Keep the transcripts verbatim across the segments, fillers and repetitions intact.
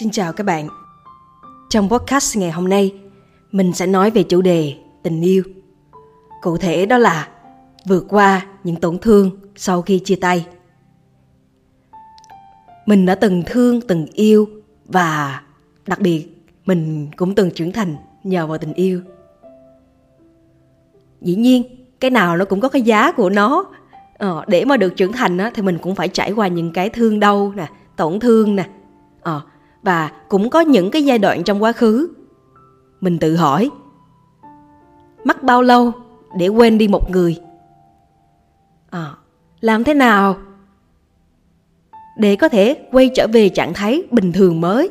Xin chào các bạn. Trong podcast ngày hôm nay, mình sẽ nói về chủ đề tình yêu. Cụ thể đó là vượt qua những tổn thương sau khi chia tay. Mình đã từng thương, từng yêu và đặc biệt mình cũng từng trưởng thành nhờ vào tình yêu. Dĩ nhiên, cái nào nó cũng có cái giá của nó. Ờ, để mà được trưởng thành á, thì mình cũng phải trải qua những cái thương đau nè, tổn thương nè. Ờ, và cũng có những cái giai đoạn trong quá khứ. Mình tự hỏi, mất bao lâu để quên đi một người? Ờ, làm thế nào để có thể quay trở về trạng thái bình thường mới?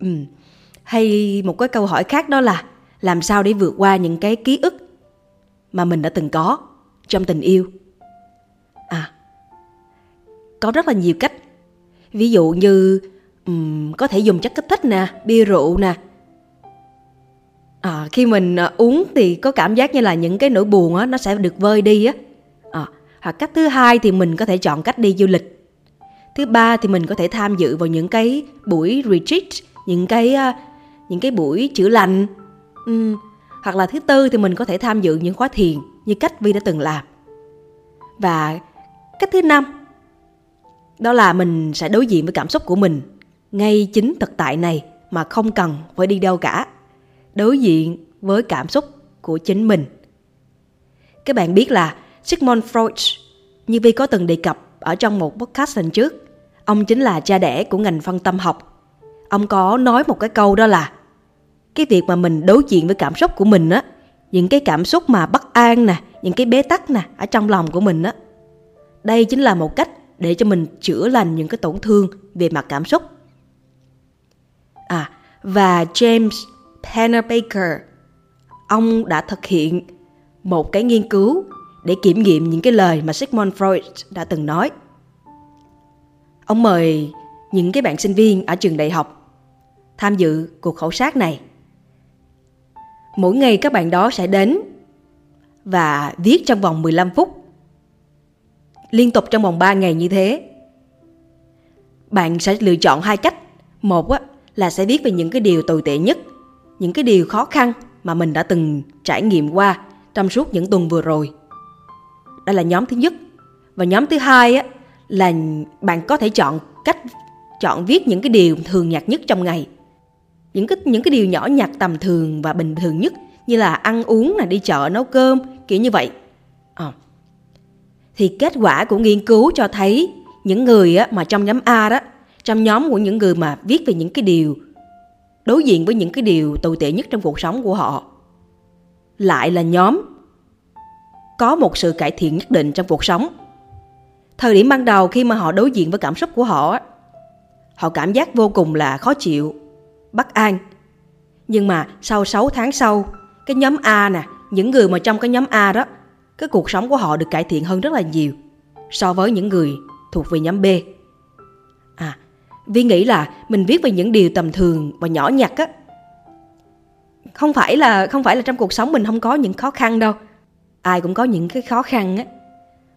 Ừ. Hay một cái câu hỏi khác đó là làm sao để vượt qua những cái ký ức mà mình đã từng có trong tình yêu? À, có rất là nhiều cách. Ví dụ như um, có thể dùng chất kích thích nè, bia rượu nè. À, khi mình uh, uống thì có cảm giác như là những cái nỗi buồn á, nó sẽ được vơi đi á. À, hoặc cách thứ hai thì mình có thể chọn cách đi du lịch. Thứ ba thì mình có thể tham dự vào những cái buổi retreat, những cái uh, những cái buổi chữa lành. Uhm. Hoặc là thứ tư thì mình có thể tham dự những khóa thiền như cách Vi đã từng làm. Và cách thứ năm đó là mình sẽ đối diện với cảm xúc của mình ngay chính thực tại này mà không cần phải đi đâu cả. Đối diện với cảm xúc của chính mình. Các bạn biết là Sigmund Freud, như Vi có từng đề cập ở trong một podcast lần trước, ông chính là cha đẻ của ngành phân tâm học. Ông có nói một cái câu đó là cái việc mà mình đối diện với cảm xúc của mình á, những cái cảm xúc mà bất an nè, những cái bế tắc nè ở trong lòng của mình á, đây chính là một cách để cho mình chữa lành những cái tổn thương về mặt cảm xúc. À, và James Pennebaker, ông đã thực hiện một cái nghiên cứu để kiểm nghiệm những cái lời mà Sigmund Freud đã từng nói. Ông mời những cái bạn sinh viên ở trường đại học tham dự cuộc khảo sát này. Mỗi ngày các bạn đó sẽ đến và viết trong vòng mười lăm phút. Liên tục trong vòng ba ngày như thế. Bạn sẽ lựa chọn hai cách. Một á, là sẽ viết về những cái điều tồi tệ nhất, những cái điều khó khăn mà mình đã từng trải nghiệm qua trong suốt những tuần vừa rồi. Đây là nhóm thứ nhất. Và nhóm thứ hai á, là bạn có thể chọn cách chọn viết những cái điều thường nhặt nhất trong ngày. Những cái, những cái điều nhỏ nhặt tầm thường và bình thường nhất, như là ăn uống, đi chợ, nấu cơm, kiểu như vậy. À. Thì kết quả của nghiên cứu cho thấy những người mà trong nhóm A đó, trong nhóm của những người mà viết về những cái điều, đối diện với những cái điều tồi tệ nhất trong cuộc sống của họ, lại là nhóm có một sự cải thiện nhất định trong cuộc sống. Thời điểm ban đầu khi mà họ đối diện với cảm xúc của họ, họ cảm giác vô cùng là khó chịu, bất an. Nhưng mà sau sáu tháng sau, cái nhóm A nè, những người mà trong cái nhóm A đó, cái cuộc sống của họ được cải thiện hơn rất là nhiều so với những người thuộc về nhóm B. À, Vi nghĩ là mình viết về những điều tầm thường và nhỏ nhặt á, không phải là không phải là trong cuộc sống mình không có những khó khăn đâu. Ai cũng có những cái khó khăn á,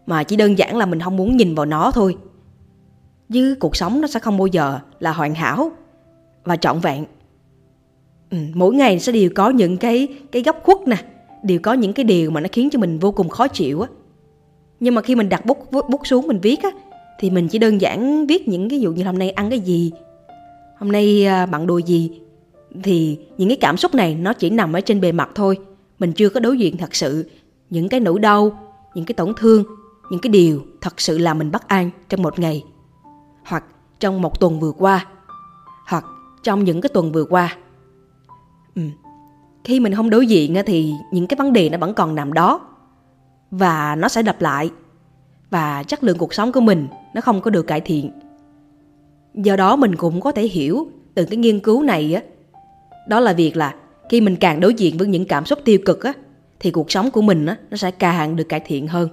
mà chỉ đơn giản là mình không muốn nhìn vào nó thôi. Chứ cuộc sống nó sẽ không bao giờ là hoàn hảo và trọn vẹn. Ừ, mỗi ngày sẽ đều có những cái cái góc khuất nè, đều có những cái điều mà nó khiến cho mình vô cùng khó chịu á. Nhưng mà khi mình đặt bút, bút, bút xuống mình viết á, thì mình chỉ đơn giản viết những cái dụ như hôm nay ăn cái gì, hôm nay bạn đùa gì. Thì những cái cảm xúc này nó chỉ nằm ở trên bề mặt thôi. Mình chưa có đối diện thật sự những cái nỗi đau, những cái tổn thương, những cái điều thật sự làm mình bất an trong một ngày, hoặc trong một tuần vừa qua, hoặc trong những cái tuần vừa qua. Ừ. Khi mình không đối diện thì những cái vấn đề nó vẫn còn nằm đó, và nó sẽ lặp lại, và chất lượng cuộc sống của mình nó không có được cải thiện. Do đó mình cũng có thể hiểu từ cái nghiên cứu này, đó là việc là khi mình càng đối diện với những cảm xúc tiêu cực thì cuộc sống của mình nó sẽ càng được cải thiện hơn.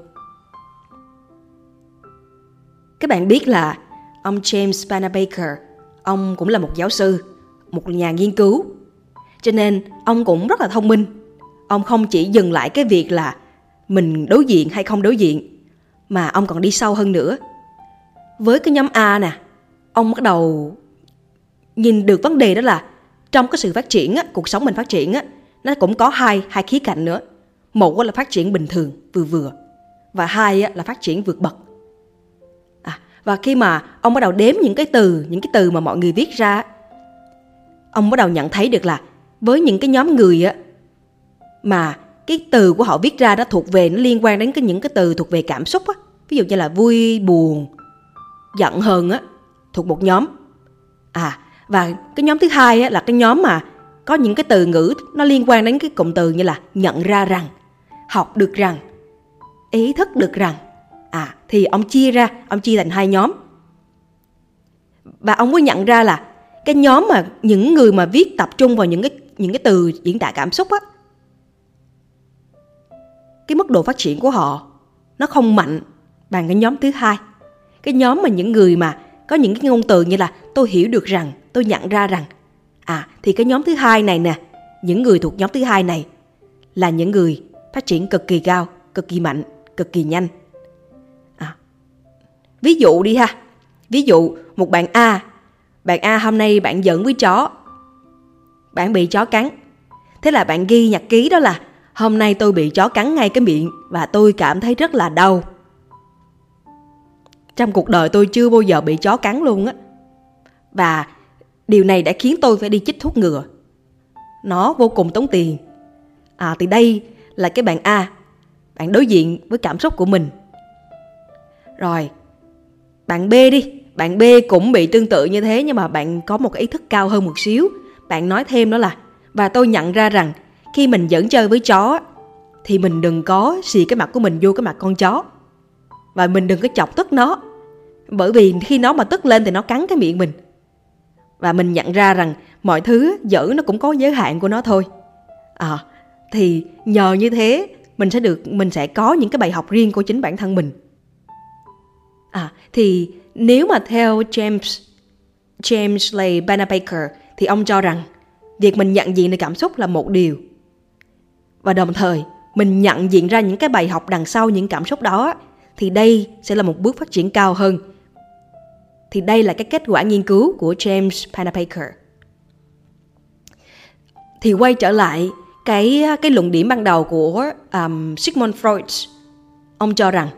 Các bạn biết là ông James Pennebaker, ông cũng là một giáo sư, một nhà nghiên cứu. Cho nên ông cũng rất là thông minh. Ông không chỉ dừng lại cái việc là mình đối diện hay không đối diện, mà ông còn đi sâu hơn nữa. Với cái nhóm A nè, ông bắt đầu nhìn được vấn đề đó là trong cái sự phát triển, cuộc sống mình phát triển, nó cũng có hai hai khía cạnh nữa. Một là phát triển bình thường, vừa vừa, và hai là phát triển vượt bậc. À, và khi mà ông bắt đầu đếm những cái từ, những cái từ mà mọi người viết ra, ông bắt đầu nhận thấy được là với những cái nhóm người mà cái từ của họ viết ra đó thuộc về, nó liên quan đến cái những cái từ thuộc về cảm xúc á, ví dụ như là vui, buồn, giận hờn á, thuộc một nhóm. À, và cái nhóm thứ hai á, là cái nhóm mà có những cái từ ngữ nó liên quan đến cái cụm từ như là nhận ra rằng, học được rằng, ý thức được rằng. À, thì ông chia ra, ông chia thành hai nhóm. Và ông mới nhận ra là cái nhóm mà những người mà viết tập trung vào những cái, những cái từ diễn tả cảm xúc á, cái mức độ phát triển của họ nó không mạnh bằng cái nhóm thứ hai. Cái nhóm mà những người mà có những cái ngôn từ như là tôi hiểu được rằng, tôi nhận ra rằng. À, thì cái nhóm thứ hai này nè, những người thuộc nhóm thứ hai này là những người phát triển cực kỳ cao, cực kỳ mạnh, cực kỳ nhanh. À, ví dụ đi ha. Ví dụ một bạn A, bạn A hôm nay bạn giận với chó, bạn bị chó cắn. Thế là bạn ghi nhật ký đó là hôm nay tôi bị chó cắn ngay cái miệng và tôi cảm thấy rất là đau. Trong cuộc đời tôi chưa bao giờ bị chó cắn luôn á. Và điều này đã khiến tôi phải đi chích thuốc ngừa. Nó vô cùng tốn tiền. À, thì đây là cái bạn A, bạn đối diện với cảm xúc của mình. Rồi, bạn B đi. Bạn B cũng bị tương tự như thế, nhưng mà bạn có một cái ý thức cao hơn một xíu. Bạn nói thêm đó là và tôi nhận ra rằng khi mình giỡn chơi với chó thì mình đừng có xì cái mặt của mình vô cái mặt con chó. Và mình đừng có chọc tức nó, bởi vì khi nó mà tức lên thì nó cắn cái miệng mình. Và mình nhận ra rằng mọi thứ dữ nó cũng có giới hạn của nó thôi. À, thì nhờ như thế mình sẽ được, mình sẽ có những cái bài học riêng của chính bản thân mình. À, thì nếu mà theo James James Pennebaker thì ông cho rằng việc mình nhận diện được cảm xúc là một điều, và đồng thời mình nhận diện ra những cái bài học đằng sau những cảm xúc đó, thì đây sẽ là một bước phát triển cao hơn. Thì đây là cái kết quả nghiên cứu của James Pennebaker. Thì quay trở lại cái, cái luận điểm ban đầu của um, Sigmund Freud. Ông cho rằng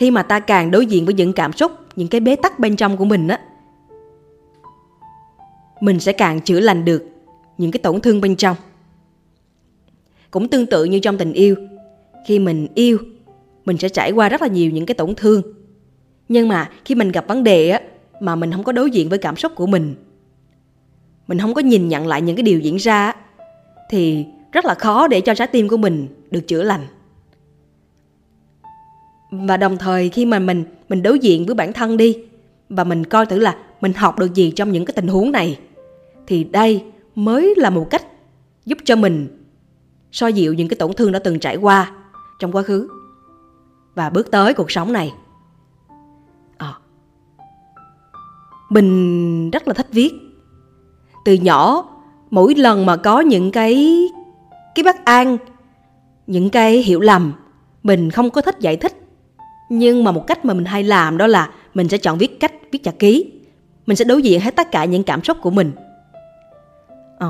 khi mà ta càng đối diện với những cảm xúc, những cái bế tắc bên trong của mình á, mình sẽ càng chữa lành được những cái tổn thương bên trong. Cũng tương tự như trong tình yêu, khi mình yêu, mình sẽ trải qua rất là nhiều những cái tổn thương. Nhưng mà khi mình gặp vấn đề á, mà mình không có đối diện với cảm xúc của mình, mình không có nhìn nhận lại những cái điều diễn ra á, thì rất là khó để cho trái tim của mình được chữa lành. Và đồng thời khi mà mình, mình đối diện với bản thân đi, và mình coi thử là mình học được gì trong những cái tình huống này, thì đây mới là một cách giúp cho mình xoa dịu những cái tổn thương đã từng trải qua trong quá khứ và bước tới cuộc sống này. À, mình rất là thích viết. Từ nhỏ, mỗi lần mà có những cái cái bất an, những cái hiểu lầm, mình không có thích giải thích. Nhưng mà một cách mà mình hay làm đó là mình sẽ chọn viết cách viết nhật ký. Mình sẽ đối diện hết tất cả những cảm xúc của mình. À,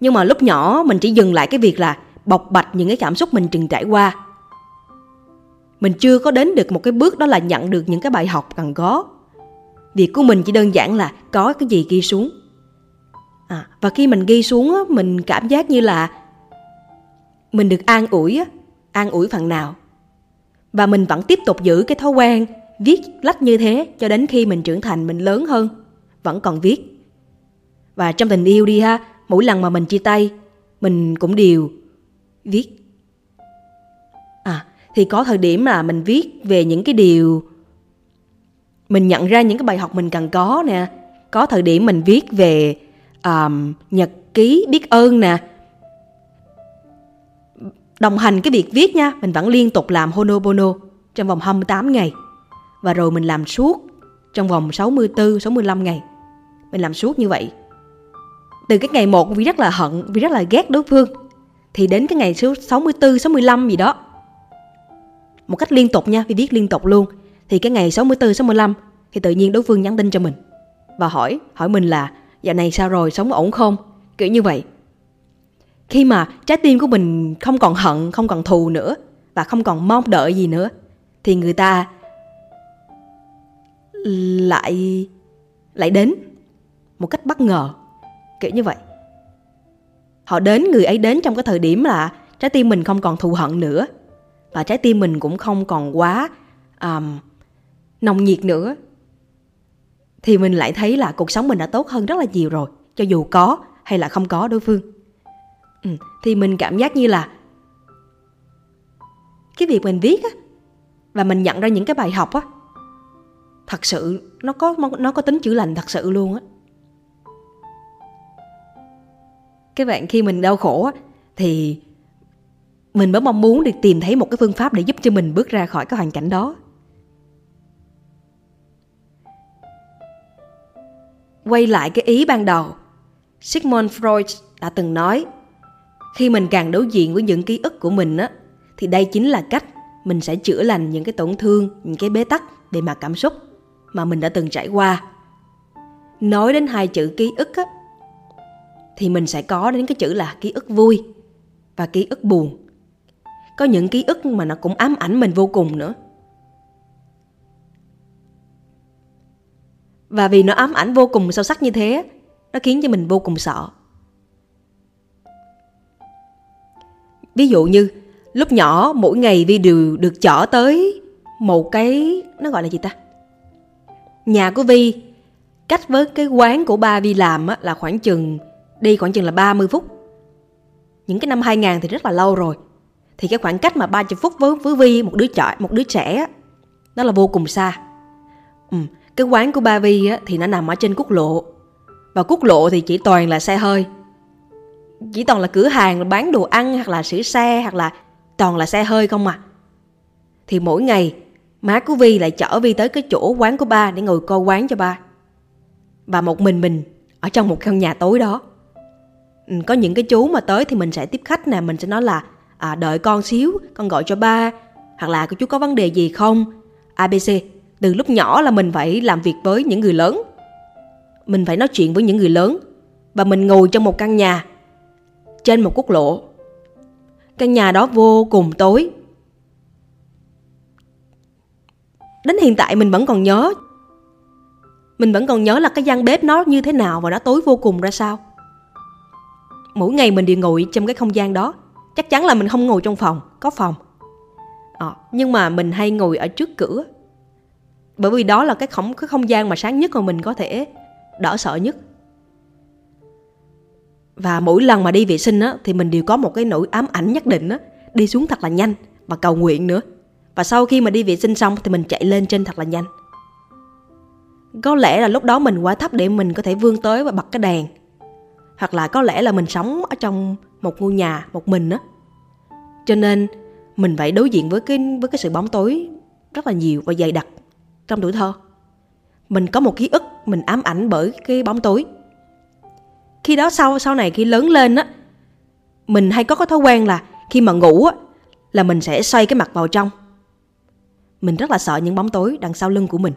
nhưng mà lúc nhỏ mình chỉ dừng lại cái việc là bộc bạch những cái cảm xúc mình từng trải qua. Mình chưa có đến được một cái bước đó là nhận được những cái bài học cần có. Việc của mình chỉ đơn giản là có cái gì ghi xuống. À, và khi mình ghi xuống á, mình cảm giác như là mình được an ủi, an ủi phần nào. Và mình vẫn tiếp tục giữ cái thói quen viết lách như thế cho đến khi mình trưởng thành, mình lớn hơn, vẫn còn viết. Và trong tình yêu đi ha, mỗi lần mà mình chia tay, mình cũng đều viết. Thì có thời điểm là mình viết về những cái điều mình nhận ra, những cái bài học mình cần có nè. Có thời điểm mình viết về um, nhật ký biết ơn nè. Đồng hành cái việc viết nha, mình vẫn liên tục làm Ho'oponopono trong vòng hai mươi tám ngày. Và rồi mình làm suốt trong vòng sáu mươi tư, sáu mươi lăm ngày. Mình làm suốt như vậy. Từ cái ngày một vì rất là hận, vì rất là ghét đối phương, thì đến cái ngày số sáu mươi tư, sáu mươi lăm gì đó, một cách liên tục nha, vì viết liên tục luôn. Thì cái ngày sáu mươi tư, sáu mươi lăm thì tự nhiên đối phương nhắn tin cho mình. và hỏi hỏi mình là dạo này sao rồi, sống ổn không, kiểu như vậy. Khi mà trái tim của mình không còn hận, không còn thù nữa và không còn mong đợi gì nữa, thì người ta lại lại đến một cách bất ngờ, kiểu như vậy. Họ đến, người ấy đến trong cái thời điểm là trái tim mình không còn thù hận nữa, và trái tim mình cũng không còn quá um, nồng nhiệt nữa, thì mình lại thấy là cuộc sống mình đã tốt hơn rất là nhiều rồi, cho dù có hay là không có đối phương. Ừ, thì mình cảm giác như là cái việc mình viết á, và mình nhận ra những cái bài học á, thật sự nó có, nó có tính chữa lành thật sự luôn á. Các bạn, khi mình đau khổ á, thì mình mới mong muốn được tìm thấy một cái phương pháp để giúp cho mình bước ra khỏi cái hoàn cảnh đó. Quay lại cái ý ban đầu, Sigmund Freud đã từng nói, khi mình càng đối diện với những ký ức của mình á, thì đây chính là cách mình sẽ chữa lành những cái tổn thương, những cái bế tắc về mặt cảm xúc mà mình đã từng trải qua. Nói đến hai chữ ký ức á, thì mình sẽ có đến cái chữ là ký ức vui và ký ức buồn. Có những ký ức mà nó cũng ám ảnh mình vô cùng nữa. Và vì nó ám ảnh vô cùng sâu sắc như thế, nó khiến cho mình vô cùng sợ. Ví dụ như lúc nhỏ mỗi ngày Vi đều được chở tới một cái, nó gọi là gì ta? Nhà của Vi cách với cái quán của ba Vi làm á, là khoảng chừng, đi khoảng chừng là ba mươi phút. Những cái năm hai nghìn thì rất là lâu rồi. Thì cái khoảng cách mà ba mươi phút với, với Vi, một đứa trẻ, một đứa trẻ á, nó là vô cùng xa. Ừ, cái quán của ba Vi á, thì nó nằm ở trên quốc lộ. Và quốc lộ thì chỉ toàn là xe hơi, chỉ toàn là cửa hàng bán đồ ăn hoặc là sửa xe, hoặc là toàn là xe hơi không à. Thì mỗi ngày má của Vi lại chở Vi tới cái chỗ quán của ba để ngồi coi quán cho ba. Và một mình mình ở trong một căn nhà tối đó. Có những cái chú mà tới thì mình sẽ tiếp khách nè, mình sẽ nói là à, đợi con xíu, con gọi cho ba, hoặc là chú có vấn đề gì không, a bê xê. Từ lúc nhỏ là mình phải làm việc với những người lớn, mình phải nói chuyện với những người lớn. Và mình ngồi trong một căn nhà trên một quốc lộ. Căn nhà đó vô cùng tối. Đến hiện tại mình vẫn còn nhớ, mình vẫn còn nhớ là cái gian bếp nó như thế nào và nó tối vô cùng ra sao. Mỗi ngày mình đều ngồi trong cái không gian đó. Chắc chắn là mình không ngồi trong phòng, có phòng à, nhưng mà mình hay ngồi ở trước cửa. Bởi vì đó là cái không, cái không gian mà sáng nhất mà mình có thể đỡ sợ nhất. Và mỗi lần mà đi vệ sinh á, thì mình đều có một cái nỗi ám ảnh nhất định á, đi xuống thật là nhanh và cầu nguyện nữa. Và sau khi mà đi vệ sinh xong thì mình chạy lên trên thật là nhanh. Có lẽ là lúc đó mình quá thấp để mình có thể vươn tới và bật cái đèn. Hoặc là có lẽ là mình sống ở trong một ngôi nhà một mình á, cho nên mình phải đối diện với cái, với cái sự bóng tối rất là nhiều và dày đặc trong tuổi thơ. Mình có một ký ức mình ám ảnh bởi cái bóng tối. Khi đó sau, sau này khi lớn lên á, mình hay có cái thói quen là khi mà ngủ á, là mình sẽ xoay cái mặt vào trong. Mình rất là sợ những bóng tối đằng sau lưng của mình.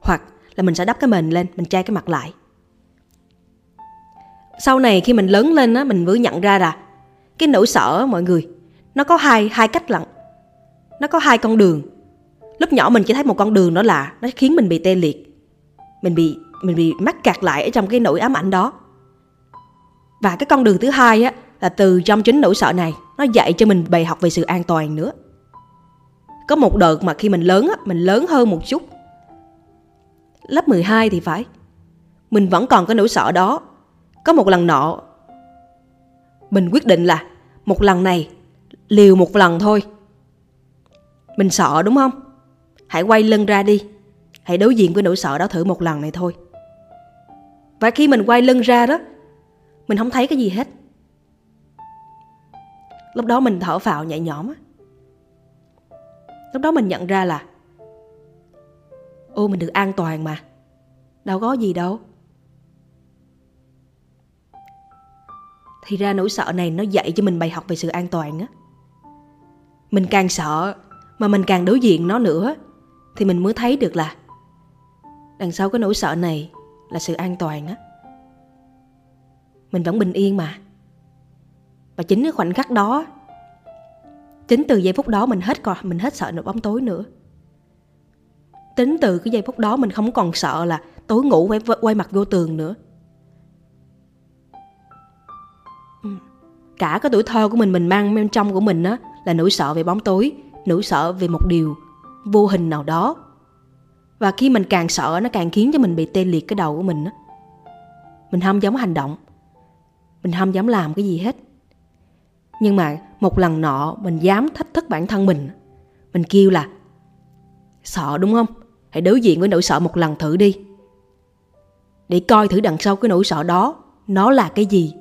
Hoặc là mình sẽ đắp cái mền lên, mình che cái mặt lại. Sau này khi mình lớn lên á, mình mới nhận ra là cái nỗi sợ mọi người, nó có hai, hai cách lận. Nó có hai con đường. Lúc nhỏ mình chỉ thấy một con đường, đó là nó khiến mình bị tê liệt. Mình bị mình bị mắc kẹt lại ở trong cái nỗi ám ảnh đó. Và cái con đường thứ hai á, là từ trong chính nỗi sợ này, nó dạy cho mình bài học về sự an toàn nữa. Có một đợt mà khi mình lớn á, mình lớn hơn một chút, lớp mười hai thì phải, mình vẫn còn cái nỗi sợ đó. Có một lần nọ, mình quyết định là một lần này liều một lần thôi. Mình sợ đúng không? Hãy quay lưng ra đi, hãy đối diện với nỗi sợ đó thử một lần này thôi. Và khi mình quay lưng ra đó, mình không thấy cái gì hết. Lúc đó mình thở phào nhẹ nhõm á. Lúc đó mình nhận ra là ô, mình được an toàn mà, đâu có gì đâu. Thì ra nỗi sợ này nó dạy cho mình bài học về sự an toàn á. Mình càng sợ mà mình càng đối diện nó nữa, thì mình mới thấy được là đằng sau cái nỗi sợ này là sự an toàn á. Mình vẫn bình yên mà. Và chính cái khoảnh khắc đó, chính từ giây phút đó mình hết còn, mình hết sợ nỗi bóng tối nữa. Tính từ cái giây phút đó mình không còn sợ là tối ngủ phải quay mặt vô tường nữa. Cả cái tuổi thơ của mình, mình mang bên trong của mình á, là nỗi sợ về bóng tối, nỗi sợ về một điều vô hình nào đó. Và khi mình càng sợ, nó càng khiến cho mình bị tê liệt cái đầu của mình á. Mình không dám hành động, mình không dám làm cái gì hết. Nhưng mà một lần nọ mình dám thách thức bản thân mình. Mình kêu là sợ đúng không? Hãy đối diện với nỗi sợ một lần thử đi, để coi thử đằng sau cái nỗi sợ đó nó là cái gì.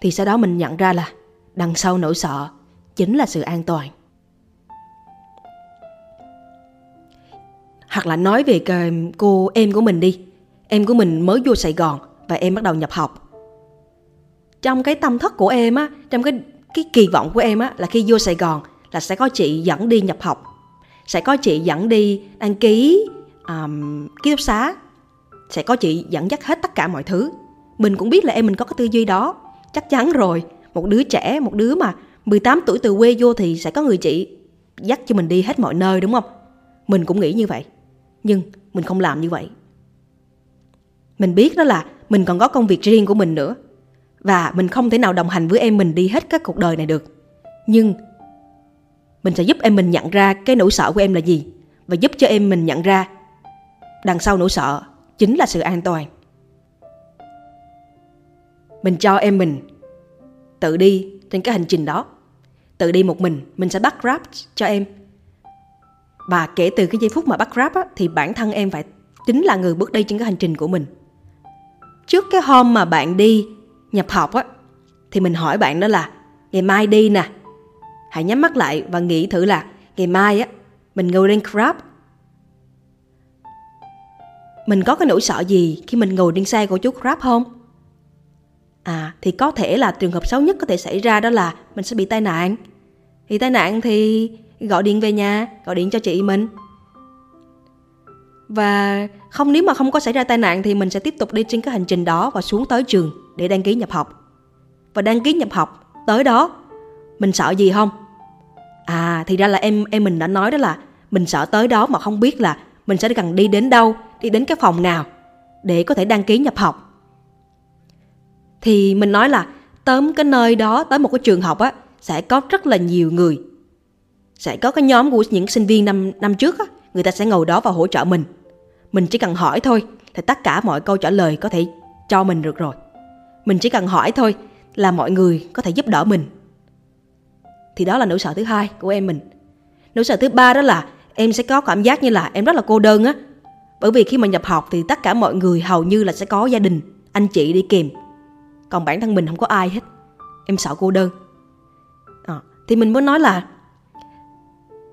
Thì sau đó mình nhận ra là đằng sau nỗi sợ chính là sự an toàn. Hoặc là nói về cô em của mình đi. Em của mình mới vô Sài Gòn và em bắt đầu nhập học. Trong cái tâm thức của em á, trong cái, cái kỳ vọng của em á, là khi vô Sài Gòn là sẽ có chị dẫn đi nhập học, sẽ có chị dẫn đi đăng ký um, ký túc xá, sẽ có chị dẫn dắt hết tất cả mọi thứ. Mình cũng biết là em mình có cái tư duy đó. Chắc chắn rồi, một đứa trẻ, một đứa mà mười tám tuổi từ quê vô thì sẽ có người chị dắt cho mình đi hết mọi nơi đúng không? Mình cũng nghĩ như vậy. Nhưng mình không làm như vậy. Mình biết đó là mình còn có công việc riêng của mình nữa, và mình không thể nào đồng hành với em mình đi hết các cuộc đời này được. Nhưng mình sẽ giúp em mình nhận ra cái nỗi sợ của em là gì, và giúp cho em mình nhận ra đằng sau nỗi sợ chính là sự an toàn. Mình cho em mình tự đi trên cái hành trình đó. Tự đi một mình. Mình sẽ bắt Grab cho em. Và kể từ cái giây phút mà bắt Grab á, thì bản thân em phải chính là người bước đi trên cái hành trình của mình. Trước cái hôm mà bạn đi nhập học á, thì mình hỏi bạn đó là ngày mai đi nè, hãy nhắm mắt lại và nghĩ thử là ngày mai á mình ngồi lên Grab, mình có cái nỗi sợ gì khi mình ngồi trên xe của chú Grab không? À, thì có thể là trường hợp xấu nhất có thể xảy ra đó là mình sẽ bị tai nạn. Thì tai nạn thì gọi điện về nhà, gọi điện cho chị mình. Và không, nếu mà không có xảy ra tai nạn thì mình sẽ tiếp tục đi trên cái hành trình đó và xuống tới trường để đăng ký nhập học. Và đăng ký nhập học tới đó mình sợ gì không? À, thì ra là em em mình đã nói đó là mình sợ tới đó mà không biết là mình sẽ cần đi đến đâu, đi đến cái phòng nào để có thể đăng ký nhập học. Thì mình nói là tới cái nơi đó, tới một cái trường học á, sẽ có rất là nhiều người. Sẽ có cái nhóm của những sinh viên năm, năm trước á, người ta sẽ ngồi đó và hỗ trợ mình. Mình chỉ cần hỏi thôi thì tất cả mọi câu trả lời có thể cho mình được rồi. Mình chỉ cần hỏi thôi là mọi người có thể giúp đỡ mình. Thì đó là nỗi sợ thứ hai của em mình. Nỗi sợ thứ ba đó là em sẽ có cảm giác như là em rất là cô đơn á. Bởi vì khi mà nhập học thì tất cả mọi người hầu như là sẽ có gia đình, anh chị đi kèm. Còn bản thân mình không có ai hết. Em sợ cô đơn à. Thì mình muốn nói là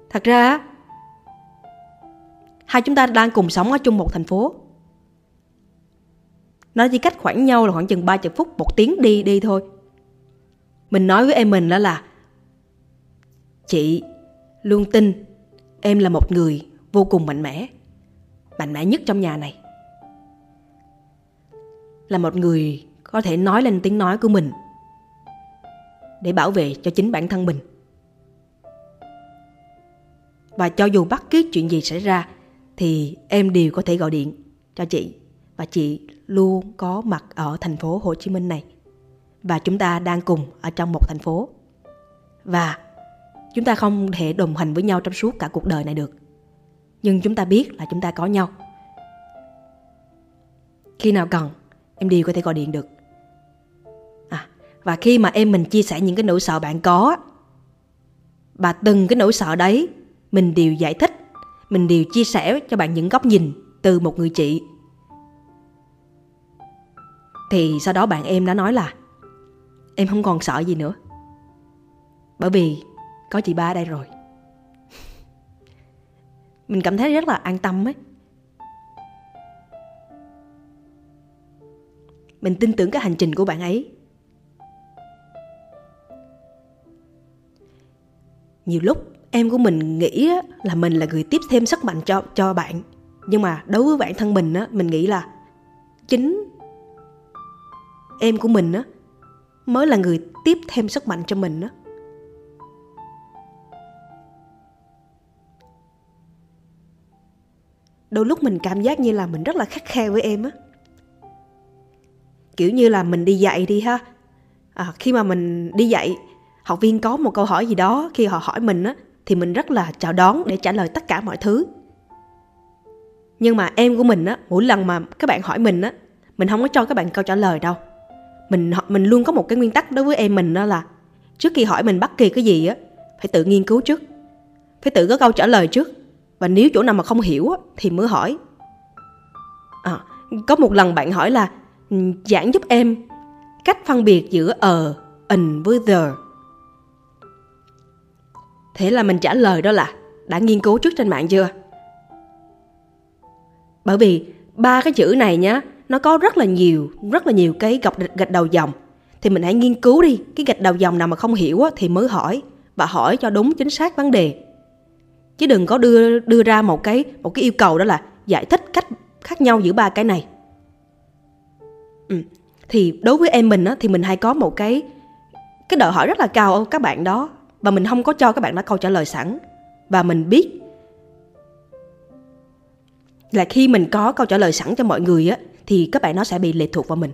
thật ra hai chúng ta đang cùng sống ở chung một thành phố. Nó chỉ cách khoảng nhau là khoảng chừng ba mươi phút, một tiếng đi đi thôi. Mình nói với em mình đó là chị luôn tin em là một người vô cùng mạnh mẽ. Mạnh mẽ nhất trong nhà này. Là một người có thể nói lên tiếng nói của mình để bảo vệ cho chính bản thân mình. Và cho dù bất cứ chuyện gì xảy ra thì em đều có thể gọi điện cho chị. Và chị luôn có mặt ở thành phố Hồ Chí Minh này. Và chúng ta đang cùng ở trong một thành phố. Và chúng ta không thể đồng hành với nhau trong suốt cả cuộc đời này được. Nhưng chúng ta biết là chúng ta có nhau. Khi nào cần, em đều có thể gọi điện được. À, và khi mà em mình chia sẻ những cái nỗi sợ bạn có, và từng cái nỗi sợ đấy, mình đều giải thích, mình đều chia sẻ cho bạn những góc nhìn từ một người chị. Thì sau đó bạn em đã nói là em không còn sợ gì nữa, bởi vì có chị ba ở đây rồi. Mình cảm thấy rất là an tâm ấy. Mình tin tưởng cái hành trình của bạn ấy. Nhiều lúc em của mình nghĩ là mình là người tiếp thêm sức mạnh cho, cho bạn. Nhưng mà đối với bản thân mình á, mình nghĩ là chính em của mình á mới là người tiếp thêm sức mạnh cho mình á. Đôi lúc mình cảm giác như là mình rất là khắt khe với em á, kiểu như là mình đi dạy đi ha, à, khi mà mình đi dạy, học viên có một câu hỏi gì đó, khi họ hỏi mình á thì mình rất là chào đón để trả lời tất cả mọi thứ. Nhưng mà em của mình á, mỗi lần mà các bạn hỏi mình á, mình không có cho các bạn câu trả lời đâu. Mình mình luôn có một cái nguyên tắc đối với em mình, đó là trước khi hỏi mình bất kỳ cái gì á, phải tự nghiên cứu trước, phải tự có câu trả lời trước, và nếu chỗ nào mà không hiểu á thì mới hỏi. À, có một lần bạn hỏi là giảng giúp em cách phân biệt giữa ờ, in với the. Thế là mình trả lời đó là đã nghiên cứu trước trên mạng chưa? Bởi vì ba cái chữ này nhá, nó có rất là nhiều, rất là nhiều cái gạch, gạch đầu dòng. Thì mình hãy nghiên cứu đi, cái gạch đầu dòng nào mà không hiểu á, thì mới hỏi, và hỏi cho đúng chính xác vấn đề. Chứ đừng có đưa đưa ra một cái một cái yêu cầu đó là giải thích cách khác nhau giữa ba cái này. Ừ. Thì đối với em mình á, thì mình hay có một cái cái đòi hỏi rất là cao ở các bạn đó, và mình không có cho các bạn đó câu trả lời sẵn. Và mình biết là khi mình có câu trả lời sẵn cho mọi người á, thì các bạn nó sẽ bị lệ thuộc vào mình.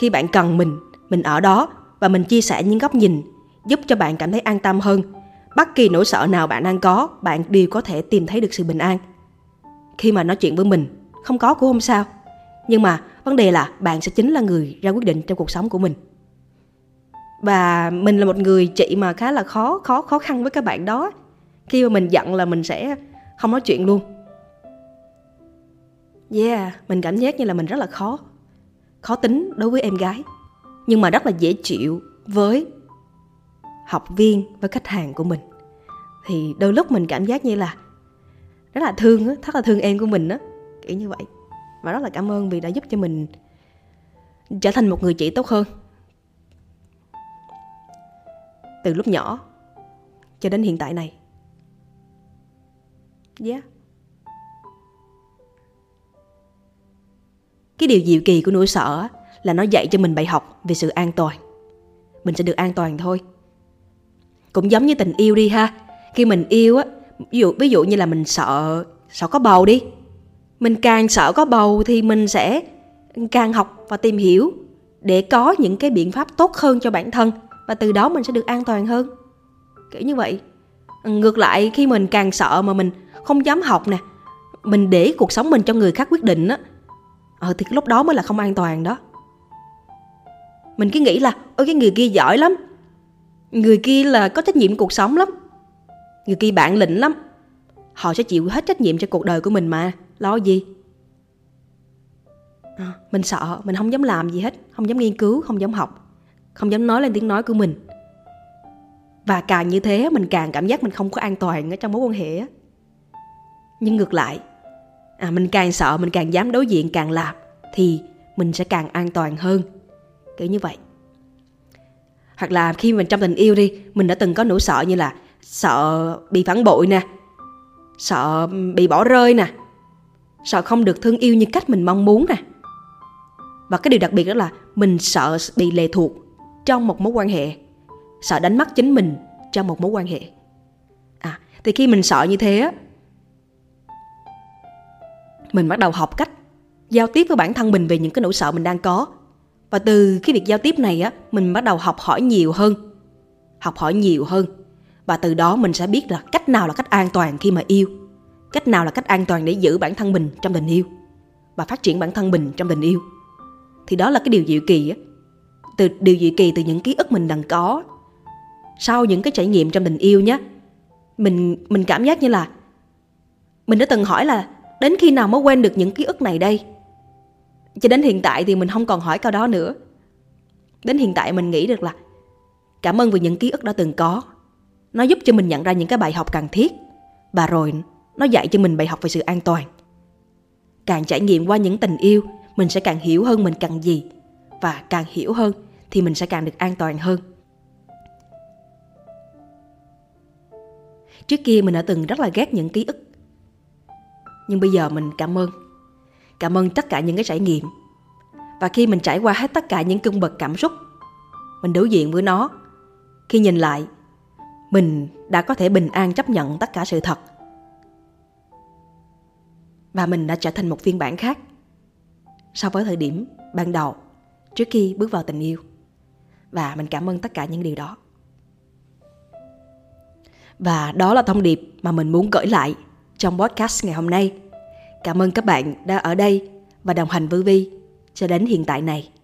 Khi bạn cần mình, mình ở đó và mình chia sẻ những góc nhìn giúp cho bạn cảm thấy an tâm hơn. Bất kỳ nỗi sợ nào bạn đang có, bạn đều có thể tìm thấy được sự bình an khi mà nói chuyện với mình. Không có cũng không sao, nhưng mà vấn đề là bạn sẽ chính là người ra quyết định trong cuộc sống của mình. Và mình là một người chị mà khá là khó khó khó khăn với các bạn đó. Khi mà mình giận là mình sẽ không nói chuyện luôn. Yeah, mình cảm giác như là mình rất là khó Khó tính đối với em gái, nhưng mà rất là dễ chịu với học viên, với khách hàng của mình. Thì đôi lúc mình cảm giác như là rất là thương, rất là thương em của mình á, kiểu như vậy. Và rất là cảm ơn vì đã giúp cho mình trở thành một người chị tốt hơn. Từ lúc nhỏ cho đến hiện tại này. Yeah. Cái điều diệu kỳ của nỗi sợ là nó dạy cho mình bài học về sự an toàn. Mình sẽ được an toàn thôi. Cũng giống như tình yêu đi ha. Khi mình yêu á, ví dụ, ví dụ như là mình sợ sợ có bầu đi. Mình càng sợ có bầu thì mình sẽ càng học và tìm hiểu để có những cái biện pháp tốt hơn cho bản thân, và từ đó mình sẽ được an toàn hơn, kiểu như vậy. Ngược lại, khi mình càng sợ mà mình không dám học nè, mình để cuộc sống mình cho người khác quyết định á, ờ, thì lúc đó mới là không an toàn đó. Mình cứ nghĩ là ôi cái người kia giỏi lắm, người kia là có trách nhiệm cuộc sống lắm, người kia bản lĩnh lắm, họ sẽ chịu hết trách nhiệm cho cuộc đời của mình mà, lo gì. À, mình sợ, mình không dám làm gì hết, không dám nghiên cứu, không dám học, không dám nói lên tiếng nói của mình. Và càng như thế mình càng cảm giác mình không có an toàn ở trong mối quan hệ. Nhưng ngược lại, à, mình càng sợ, mình càng dám đối diện, càng làm thì mình sẽ càng an toàn hơn, kiểu như vậy. Hoặc là khi mình trong tình yêu đi, mình đã từng có nỗi sợ như là sợ bị phản bội nè, sợ bị bỏ rơi nè, sợ không được thương yêu như cách mình mong muốn nè. Và cái điều đặc biệt đó là mình sợ bị lệ thuộc trong một mối quan hệ, sợ đánh mất chính mình trong một mối quan hệ. À, thì khi mình sợ như thế á, mình bắt đầu học cách giao tiếp với bản thân mình về những cái nỗi sợ mình đang có. Và từ cái việc giao tiếp này á, mình bắt đầu học hỏi nhiều hơn, học hỏi nhiều hơn. Và từ đó mình sẽ biết là cách nào là cách an toàn khi mà yêu, cách nào là cách an toàn để giữ bản thân mình trong tình yêu và phát triển bản thân mình trong tình yêu. Thì đó là cái điều diệu kỳ á, từ điều diệu kỳ từ những ký ức mình đang có sau những cái trải nghiệm trong tình yêu nhé. Mình mình cảm giác như là mình đã từng hỏi là đến khi nào mới quên được những ký ức này đây? Cho đến hiện tại thì mình không còn hỏi câu đó nữa. Đến hiện tại mình nghĩ được là cảm ơn vì những ký ức đã từng có. Nó giúp cho mình nhận ra những cái bài học cần thiết, và rồi nó dạy cho mình bài học về sự an toàn. Càng trải nghiệm qua những tình yêu, mình sẽ càng hiểu hơn mình cần gì, và càng hiểu hơn thì mình sẽ càng được an toàn hơn. Trước kia mình đã từng rất là ghét những ký ức, nhưng bây giờ mình cảm ơn. cảm ơn tất cả những cái trải nghiệm. Và khi mình trải qua hết tất cả những cung bậc cảm xúc, mình đối diện với nó, khi nhìn lại, mình đã có thể bình an chấp nhận tất cả sự thật. Và mình đã trở thành một phiên bản khác so với thời điểm ban đầu trước khi bước vào tình yêu. Và mình cảm ơn tất cả những điều đó. Và đó là thông điệp mà mình muốn gửi lại trong podcast ngày hôm nay. Cảm ơn các bạn đã ở đây và đồng hành với Vi cho đến hiện tại này.